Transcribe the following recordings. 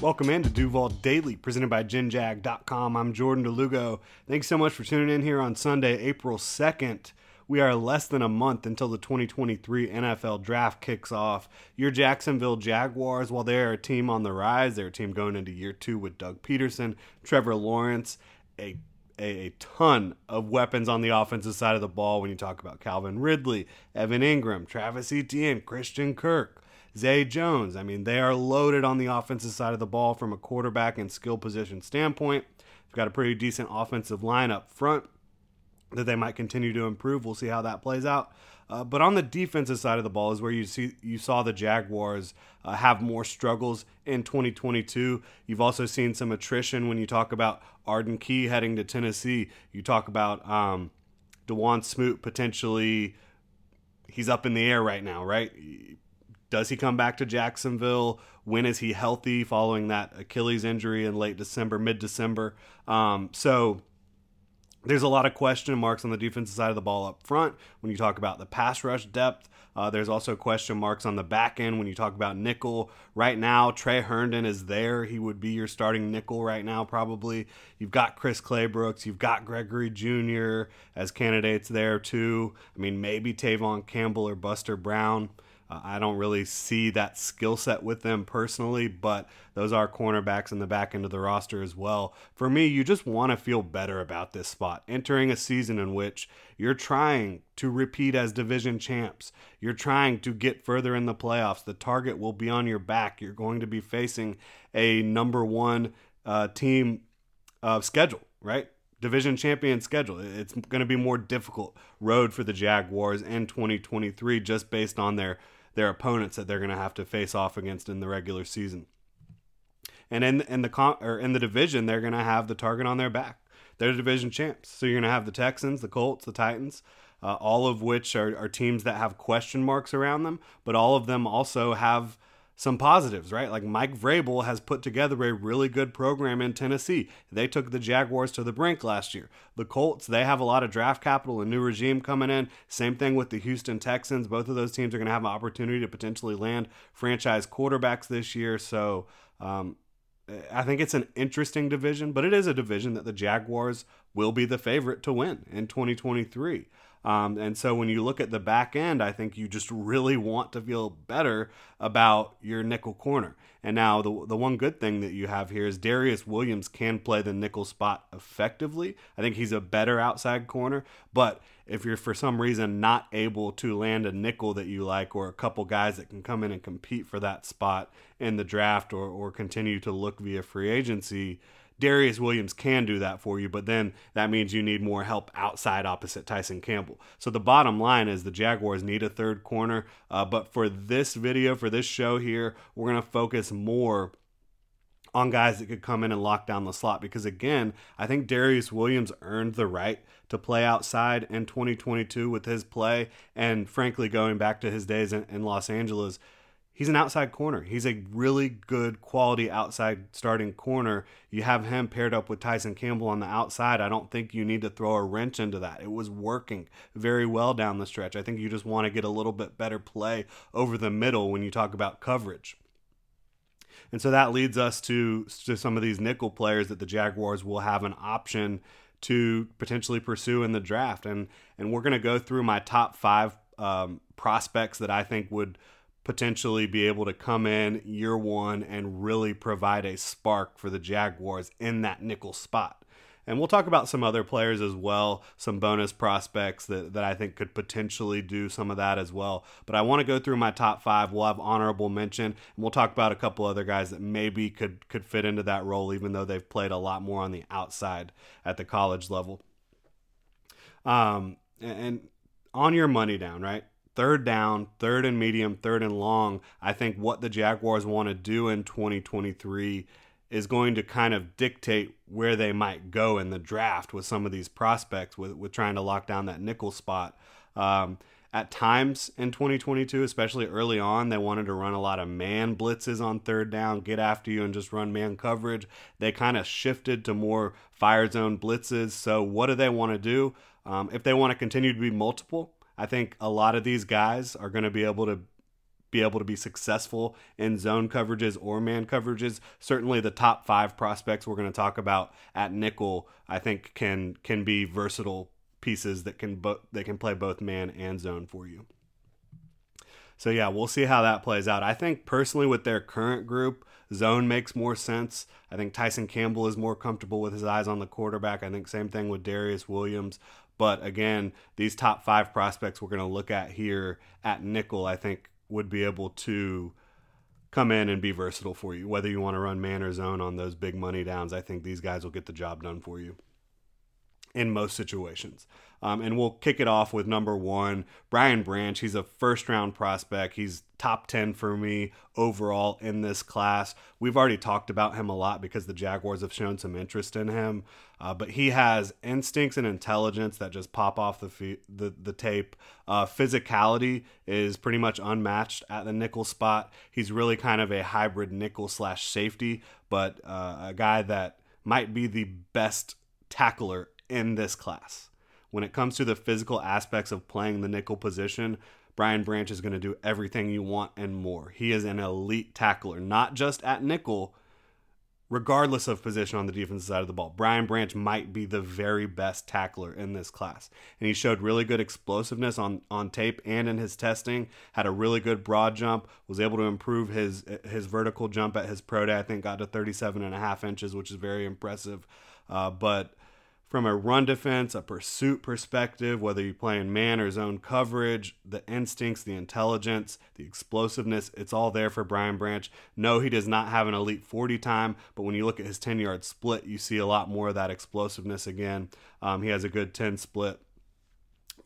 Welcome in to Duval Daily, presented by GenJag.com. I'm Jordan DeLugo. Thanks so much for tuning in here on Sunday, April 2nd. We are less than a month until the 2023 NFL Draft kicks off. Your Jacksonville Jaguars, while they're a team on the rise, they're a team going into year two with Doug Peterson, Trevor Lawrence, a ton of weapons on the offensive side of the ball when you talk about Calvin Ridley, Evan Ingram, Travis Etienne, Christian Kirk, Zay Jones. I mean, they are loaded on the offensive side of the ball from a quarterback and skill position standpoint. They've got a pretty decent offensive line up front that they might continue to improve. We'll see how that plays out. But on the defensive side of the ball is where you saw the Jaguars have more struggles in 2022. You've also seen some attrition when you talk about Arden Key heading to Tennessee. You talk about Dewan Smoot potentially. He's up in the air right now, right? Does he come back to Jacksonville? When is he healthy following that Achilles injury in late December, mid-December? There's a lot of question marks on the defensive side of the ball up front when you talk about the pass rush depth. There's also question marks on the back end when you talk about nickel. Right now, Tre Herndon is there. He would be your starting nickel right now probably. You've got Chris Claybrooks. You've got Gregory Jr. as candidates there too. I mean, maybe Tavon Campbell or Buster Brown. I don't really see that skill set with them personally, but those are cornerbacks in the back end of the roster as well. For me, you just want to feel better about this spot. Entering a season in which you're trying to repeat as division champs. You're trying to get further in the playoffs. The target will be on your back. You're going to be facing a number one team schedule, right? Division champion schedule. It's going to be more difficult road for the Jaguars in 2023 just based on their opponents that they're going to have to face off against in the regular season. And in the division, they're going to have the target on their back. They're division champs. So you're going to have the Texans, the Colts, the Titans, all of which are teams that have question marks around them, but all of them also have some positives, right? Like Mike Vrabel has put together a really good program in Tennessee. They took the Jaguars to the brink last year. The Colts, they have a lot of draft capital and new regime coming in. Same thing with the Houston Texans. Both of those teams are going to have an opportunity to potentially land franchise quarterbacks this year. So I think it's an interesting division, but it is a division that the Jaguars will be the favorite to win in 2023. And so when you look at the back end, I think you just really want to feel better about your nickel corner. And now the one good thing that you have here is Darius Williams can play the nickel spot effectively. I think he's a better outside corner, but if you're for some reason not able to land a nickel that you like or a couple guys that can come in and compete for that spot in the draft or continue to look via free agency, Darius Williams can do that for you, but then that means you need more help outside opposite Tyson Campbell. So the bottom line is the Jaguars need a third corner, but for this video, for this show here, we're going to focus more on guys that could come in and lock down the slot because, again, I think Darius Williams earned the right to play outside in 2022 with his play, and frankly, going back to his days in Los Angeles, he's an outside corner. He's a really good quality outside starting corner. You have him paired up with Tyson Campbell on the outside. I don't think you need to throw a wrench into that. It was working very well down the stretch. I think you just want to get a little bit better play over the middle when you talk about coverage. And so that leads us to some of these nickel players that the Jaguars will have an option to potentially pursue in the draft. And we're going to go through my top five prospects that I think would potentially be able to come in year one and really provide a spark for the Jaguars in that nickel spot. And we'll talk about some other players as well, some bonus prospects that I think could potentially do some of that as well. But I want to go through my top five. We'll have honorable mention, and we'll talk about a couple other guys that maybe could fit into that role, even though they've played a lot more on the outside at the college level. And on your money down, right? Third down, third and medium, third and long. I think what the Jaguars want to do in 2023 is going to kind of dictate where they might go in the draft with some of these prospects with trying to lock down that nickel spot. At times in 2022, especially early on, they wanted to run a lot of man blitzes on third down, get after you and just run man coverage. They kind of shifted to more fire zone blitzes. So what do they want to do? If they want to continue to be multiple, I think a lot of these guys are going to be able to be able to be successful in zone coverages or man coverages. Certainly the top five prospects we're going to talk about at nickel, I think can be versatile pieces that can play both man and zone for you. So yeah, we'll see how that plays out. I think personally with their current group, zone makes more sense. I think Tyson Campbell is more comfortable with his eyes on the quarterback. I think same thing with Darius Williams. But again, these top five prospects we're going to look at here at nickel, I think would be able to come in and be versatile for you. Whether you want to run man or zone on those big money downs, I think these guys will get the job done for you in most situations. And we'll kick it off with number one, Brian Branch. He's a first-round prospect. He's top 10 for me overall in this class. We've already talked about him a lot because the Jaguars have shown some interest in him. But he has instincts and intelligence that just pop off the tape. Physicality is pretty much unmatched at the nickel spot. He's really kind of a hybrid nickel/safety, but a guy that might be the best tackler in this class. When it comes to the physical aspects of playing the nickel position, Brian Branch is going to do everything you want and more. He is an elite tackler, not just at nickel, regardless of position on the defensive side of the ball. Brian Branch might be the very best tackler in this class. And he showed really good explosiveness on tape and in his testing, had a really good broad jump, was able to improve his vertical jump at his pro day. I think got to 37.5 inches, which is very impressive. But from a run defense, a pursuit perspective, whether you're playing man or zone coverage, the instincts, the intelligence, the explosiveness, it's all there for Brian Branch. No, he does not have an elite 40 time, but when you look at his 10-yard split, you see a lot more of that explosiveness again. He has a good 10 split,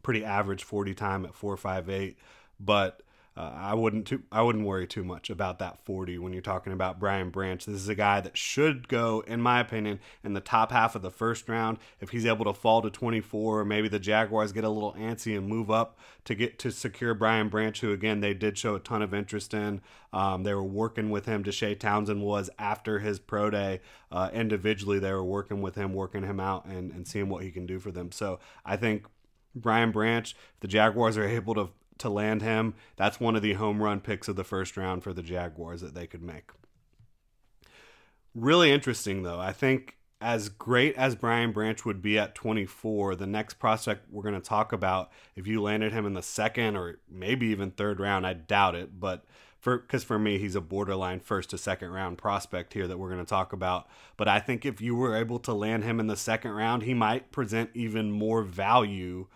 pretty average 40 time at 4.58, but I wouldn't worry too much about that 40 when you're talking about Brian Branch. This is a guy that should go, in my opinion, in the top half of the first round. If he's able to fall to 24, maybe the Jaguars get a little antsy and move up to get to secure Brian Branch, who, again, they did show a ton of interest in. They were working with him. DeShay Townsend was after his pro day. Individually, they were working him out and seeing what he can do for them. So I think Brian Branch, if the Jaguars are able to land him, that's one of the home run picks of the first round for the Jaguars that they could make. Really interesting, though. I think as great as Brian Branch would be at 24, the next prospect we're going to talk about, if you landed him in the second or maybe even third round, I doubt it, but because for me, he's a borderline first to second round prospect here that we're going to talk about. But I think if you were able to land him in the second round, he might present even more value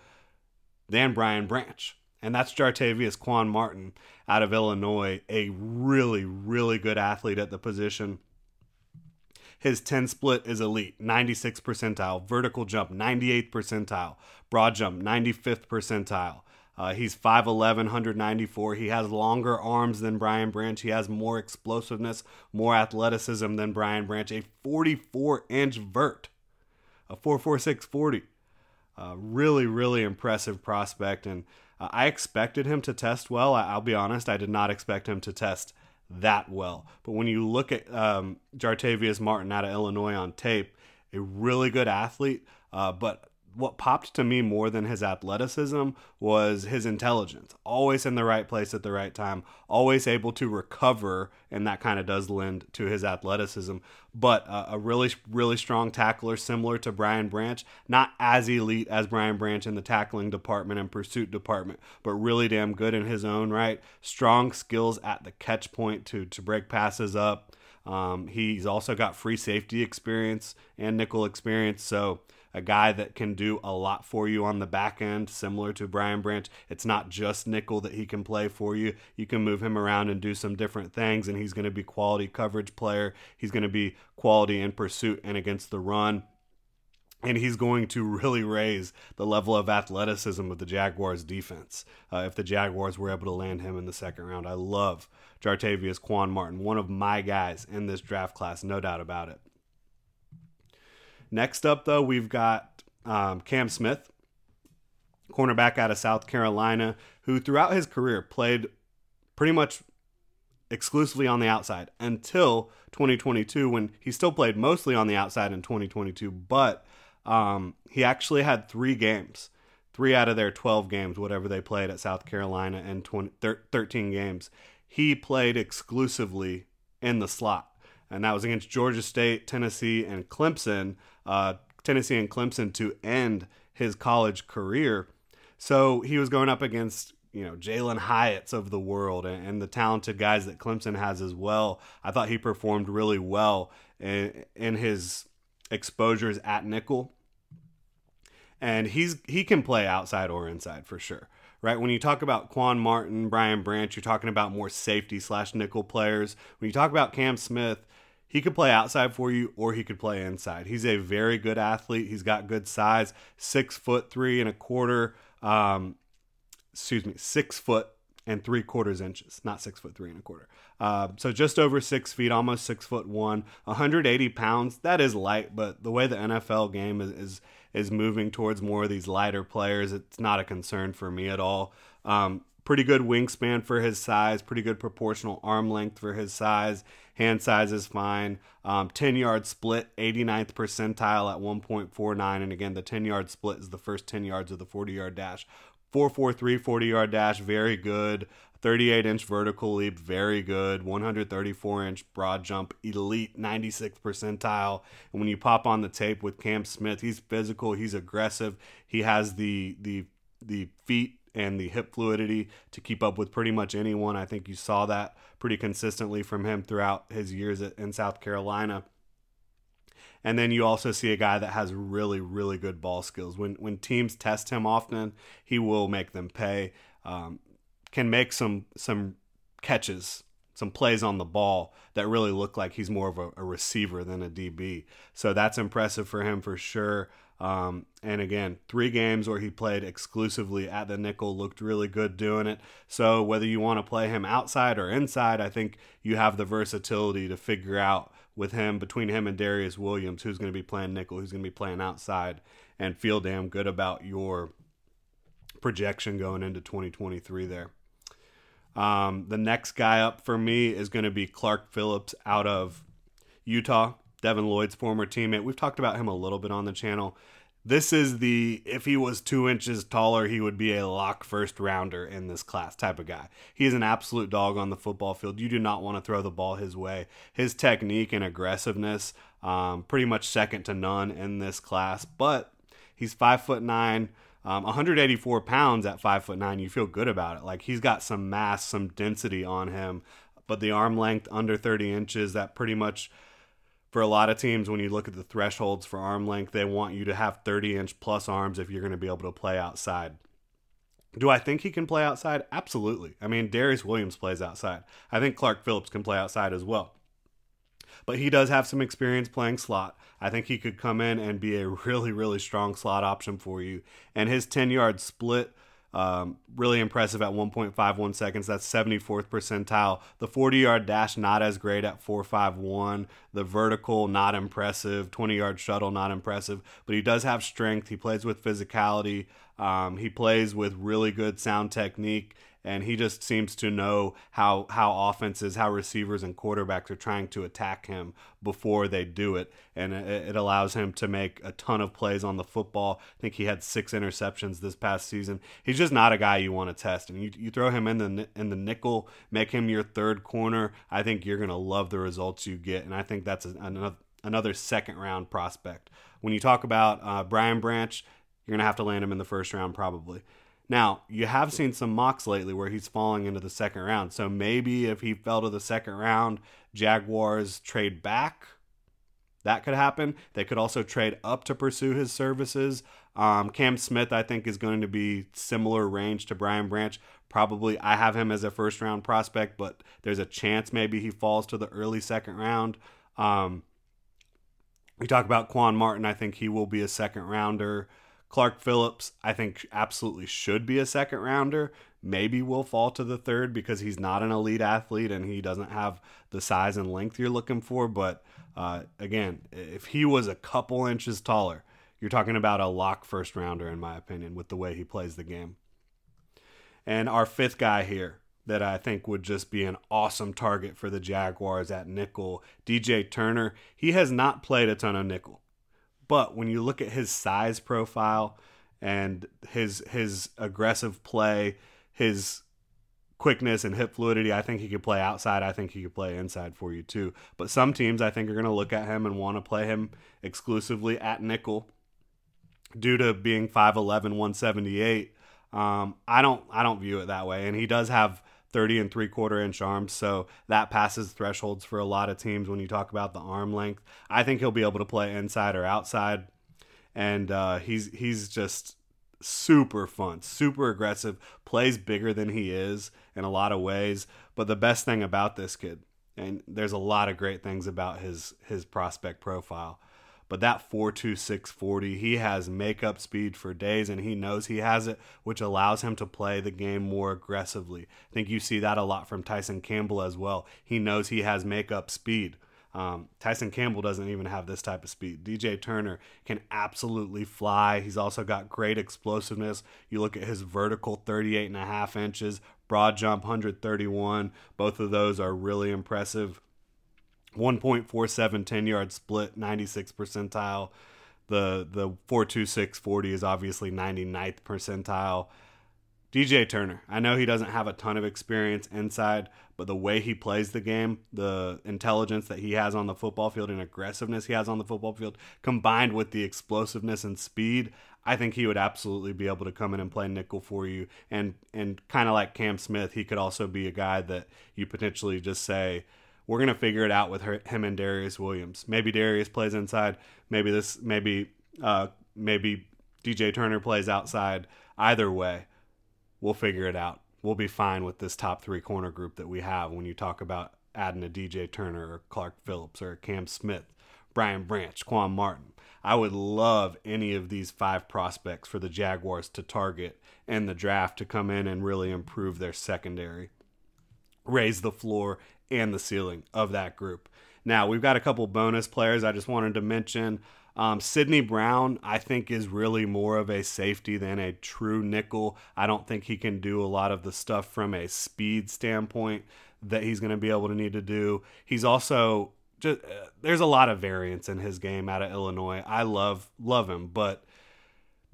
than Brian Branch. And that's Jartavious Quan Martin out of Illinois, a really, really good athlete at the position. His 10 split is elite, 96th percentile, vertical jump, 98th percentile, broad jump, 95th percentile. He's 5'11", 194. He has longer arms than Brian Branch. He has more explosiveness, more athleticism than Brian Branch. A 44-inch vert, a 4.46 40. Really, really impressive prospect, and I expected him to test well. I'll be honest, I did not expect him to test that well. But when you look at Jartavious Martin out of Illinois on tape, a really good athlete. But what popped to me more than his athleticism was his intelligence. Always in the right place at the right time, always able to recover, and that kind of does lend to his athleticism. But a really, really strong tackler, similar to Brian Branch. Not as elite as Brian Branch in the tackling department and pursuit department, but really damn good in his own right. Strong skills at the catch point to break passes up. He's also got free safety experience and nickel experience, so a guy that can do a lot for you on the back end, similar to Brian Branch. It's not just nickel that he can play for you. You can move him around and do some different things, and he's going to be quality coverage player. He's going to be quality in pursuit and against the run. And he's going to really raise the level of athleticism of the Jaguars defense if the Jaguars were able to land him in the second round. I love Jartavious Quan Martin, one of my guys in this draft class, no doubt about it. Next up, though, we've got Cam Smith, cornerback out of South Carolina, who throughout his career played pretty much exclusively on the outside until 2022, when he still played mostly on the outside in 2022. But he actually had three out of their 12 games, whatever they played at South Carolina, and 13 games. he played exclusively in the slot. And that was against Georgia State, Tennessee, and Clemson. Tennessee and Clemson to end his college career. So he was going up against, you know, Jalen Hyatt's of the world and the talented guys that Clemson has as well. I thought he performed really well in his exposures at nickel. And he can play outside or inside for sure, right? When you talk about Quan Martin, Brian Branch, you're talking about more safety/nickel players. When you talk about Cam Smith, he could play outside for you or he could play inside. He's a very good athlete. He's got good size, 6'3 1/4. 6'3 inches, not 6'3 1/4. So just over 6 feet, almost 6'1", 180 pounds. That is light, but the way the NFL game is moving towards more of these lighter players, it's not a concern for me at all. Pretty good wingspan for his size, pretty good proportional arm length for his size. Hand size is fine. 10-yard split, 89th percentile at 1.49. And again, the 10-yard split is the first 10 yards of the 40-yard dash. 4.43 40-yard dash, very good. 38-inch vertical leap, very good. 134-inch broad jump, elite, 96th percentile. And when you pop on the tape with Cam Smith, he's physical, he's aggressive. He has the feet and the hip fluidity to keep up with pretty much anyone. I think you saw that pretty consistently from him throughout his years in South Carolina. And then you also see a guy that has really, really good ball skills. When teams test him often, he will make them pay. Can make some catches, some plays on the ball that really look like he's more of a receiver than a DB. So that's impressive for him for sure. And again, 3 games where he played exclusively at the nickel, looked really good doing it. So whether you want to play him outside or inside, I think you have the versatility to figure out with him, between him and Darius Williams, who's going to be playing nickel, who's going to be playing outside, and feel damn good about your projection going into 2023 there. The next guy up for me is going to be Clark Phillips out of Utah, Devin Lloyd's former teammate. We've talked about him a little bit on the channel. This is the, if he was 2 inches taller, he would be a lock first rounder in this class type of guy. He is an absolute dog on the football field. You do not want to throw the ball his way. His technique and aggressiveness, pretty much second to none in this class, but he's 5'9", 184 pounds at 5'9". You feel good about it. Like, he's got some mass, some density on him, but the arm length under 30 inches, that pretty much, for a lot of teams, when you look at the thresholds for arm length, they want you to have 30-inch plus arms if you're going to be able to play outside. Do I think he can play outside? Absolutely. I mean, Darius Williams plays outside. I think Clark Phillips can play outside as well. But he does have some experience playing slot. I think he could come in and be a really, really strong slot option for you. And his 10-yard split, really impressive at 1.51 seconds. That's 74th percentile. The 40-yard dash, not as great at 4.51. The vertical, not impressive. 20-yard shuttle, not impressive. But he does have strength. He plays with physicality. He plays with really good sound technique. And he just seems to know how offenses, how receivers and quarterbacks are trying to attack him before they do it. And it allows him to make a ton of plays on the football. I think he had 6 interceptions this past season. He's just not a guy you want to test. And you throw him in the nickel, make him your third corner, I think you're going to love the results you get. And I think that's another second-round prospect. When you talk about Brian Branch, you're going to have to land him in the first round probably. Now, you have seen some mocks lately where he's falling into the second round. So maybe if he fell to the second round, Jaguars trade back. That could happen. They could also trade up to pursue his services. Cam Smith, I think, is going to be similar range to Brian Branch. Probably I have him as a first-round prospect, but there's a chance maybe he falls to the early second round. We talk about Quan Martin. I think he will be a second-rounder. Clark Phillips, I think, absolutely should be a second rounder. Maybe will fall to the third because he's not an elite athlete and he doesn't have the size and length you're looking for. But again, if he was a couple inches taller, you're talking about a lock first rounder, in my opinion, with the way he plays the game. And our fifth guy here that I think would just be an awesome target for the Jaguars at nickel, DJ Turner. He has not played a ton of nickel. But when you look at his size profile and his aggressive play, his quickness and hip fluidity. I think he could play outside. I think he could play inside for you too. But some teams, I think, are going to look at him and want to play him exclusively at nickel due to being 5'11", 178. I don't view it that way. And he does have 30 3/4-inch arms, so that passes thresholds for a lot of teams when you talk about the arm length. I think he'll be able to play inside or outside, and he's just super fun, super aggressive, plays bigger than he is in a lot of ways. But the best thing about this kid, and there's a lot of great things about his prospect profile, but that 4.26 40, he has makeup speed for days, and he knows he has it, which allows him to play the game more aggressively. I think you see that a lot from Tyson Campbell as well. He knows he has makeup speed. Tyson Campbell doesn't even have this type of speed. DJ Turner can absolutely fly. He's also got great explosiveness. You look at his vertical, 38.5 inches, broad jump, 131. Both of those are really impressive. 1.47 10-yard split, 96th percentile. The 4.26 40 is obviously 99th percentile. DJ Turner, I know he doesn't have a ton of experience inside, but the way he plays the game, the intelligence that he has on the football field and aggressiveness he has on the football field, combined with the explosiveness and speed, I think he would absolutely be able to come in and play nickel for you. And kind of like Cam Smith, he could also be a guy that you potentially just say, we're going to figure it out with him and Darius Williams. Maybe Darius plays inside. Maybe DJ Turner plays outside. Either way, we'll figure it out. We'll be fine with this top three corner group that we have when you talk about adding a DJ Turner or Clark Phillips or Cam Smith, Brian Branch, Quan Martin. I would love any of these five prospects for the Jaguars to target in the draft to come in and really improve their secondary, raise the floor and the ceiling of that group. Now, we've got a couple bonus players I just wanted to mention. Sidney Brown, I think, is really more of a safety than a true nickel. I don't think he can do a lot of the stuff from a speed standpoint that he's going to be able to need to do. He's also just there's a lot of variance in his game out of Illinois. I love him, but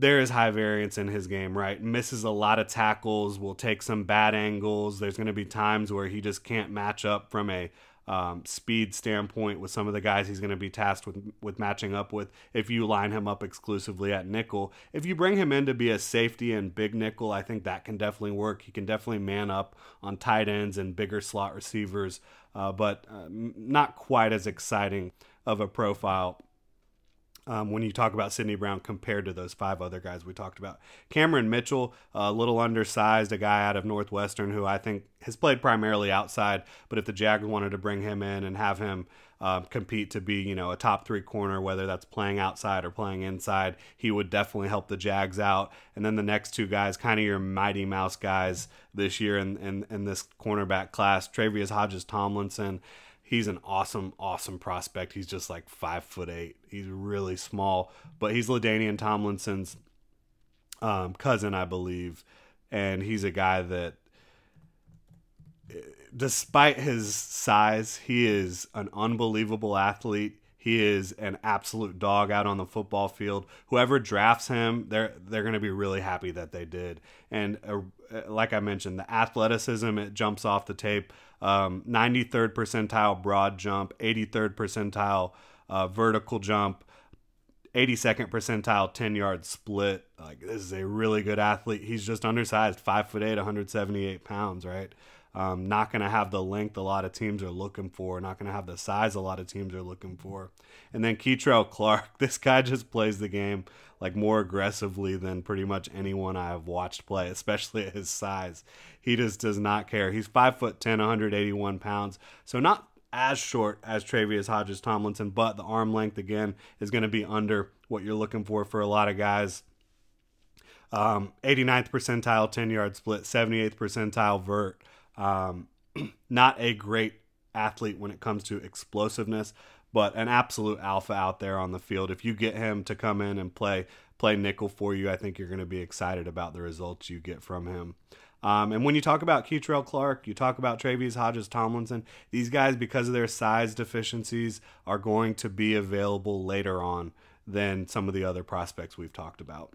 there is high variance in his game, right? Misses a lot of tackles, will take some bad angles. There's going to be times where he just can't match up from a speed standpoint with some of the guys he's going to be tasked with matching up with if you line him up exclusively at nickel. If you bring him in to be a safety and big nickel, I think that can definitely work. He can definitely man up on tight ends and bigger slot receivers, but not quite as exciting of a profile when you talk about Sidney Brown compared to those five other guys we talked about. Cameron Mitchell, a little undersized, a guy out of Northwestern who I think has played primarily outside, but if the Jags wanted to bring him in and have him compete to be, a top three corner, whether that's playing outside or playing inside, he would definitely help the Jags out. And then the next two guys, kind of your Mighty Mouse guys this year in this cornerback class, Travis Hodges-Tomlinson. He's an awesome prospect. He's just like 5'8". He's really small, but he's LaDainian Tomlinson's cousin, I believe. And he's a guy that, despite his size, he is an unbelievable athlete. He is an absolute dog out on the football field. Whoever drafts him, they're going to be really happy that they did. And like I mentioned, the athleticism, it jumps off the tape. 93rd percentile broad jump, 83rd percentile vertical jump, 82nd percentile 10-yard split. Like, this is a really good athlete. He's just undersized, 5'8", 178 pounds, right? Not going to have the length a lot of teams are looking for, not going to have the size a lot of teams are looking for. And then Keetrel Clark, this guy just plays the game like more aggressively than pretty much anyone I've watched play, especially at his size. He just does not care. He's 5'10", 181 pounds, so not as short as Travis Hodges-Tomlinson, but the arm length, again, is going to be under what you're looking for a lot of guys. 89th percentile 10-yard split, 78th percentile vert. Not a great athlete when it comes to explosiveness, but an absolute alpha out there on the field. If you get him to come in and play nickel for you, I think you're going to be excited about the results you get from him. And when you talk about Keetrel Clark, you talk about Travis Hodges-Tomlinson, these guys, because of their size deficiencies, are going to be available later on than some of the other prospects we've talked about.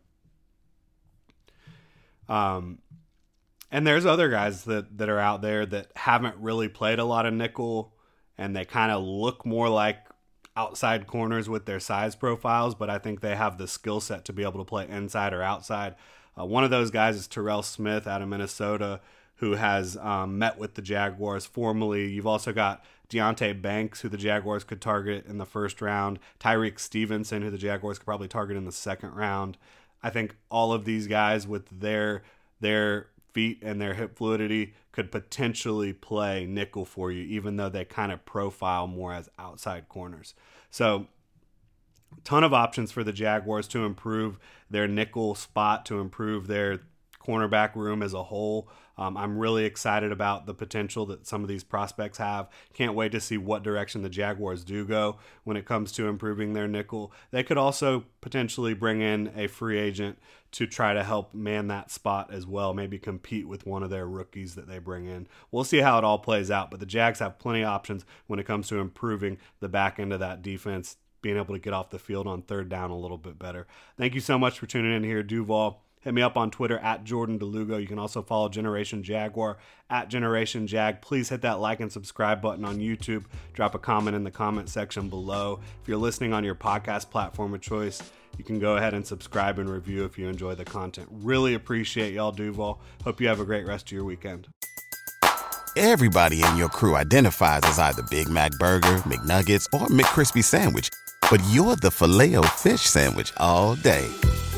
And there's other guys that are out there that haven't really played a lot of nickel, and they kind of look more like outside corners with their size profiles, but I think they have the skill set to be able to play inside or outside. One of those guys is Terrell Smith out of Minnesota, who has met with the Jaguars formally. You've also got Deonte Banks, who the Jaguars could target in the first round. Tyreek Stevenson, who the Jaguars could probably target in the second round. I think all of these guys with their feet and their hip fluidity could potentially play nickel for you, even though they kind of profile more as outside corners. So ton of options for the Jaguars to improve their nickel spot, to improve their cornerback room as a whole. I'm really excited about the potential that some of these prospects have. Can't wait to see what direction the Jaguars do go when it comes to improving their nickel. They could also potentially bring in a free agent to try to help man that spot as well, maybe compete with one of their rookies that they bring in. We'll see how it all plays out, but the Jags have plenty of options when it comes to improving the back end of that defense, being able to get off the field on third down a little bit better. Thank you so much for tuning in here, Duval. Hit me up on Twitter at Jordan DeLugo. You can also follow Generation Jaguar at Generation Jag. Please hit that like and subscribe button on YouTube. Drop a comment in the comment section below. If you're listening on your podcast platform of choice, you can go ahead and subscribe and review if you enjoy the content. Really appreciate y'all, Duval. Hope you have a great rest of your weekend. Everybody in your crew identifies as either Big Mac Burger, McNuggets, or McCrispy Sandwich, but you're the Filet-O-Fish Sandwich all day.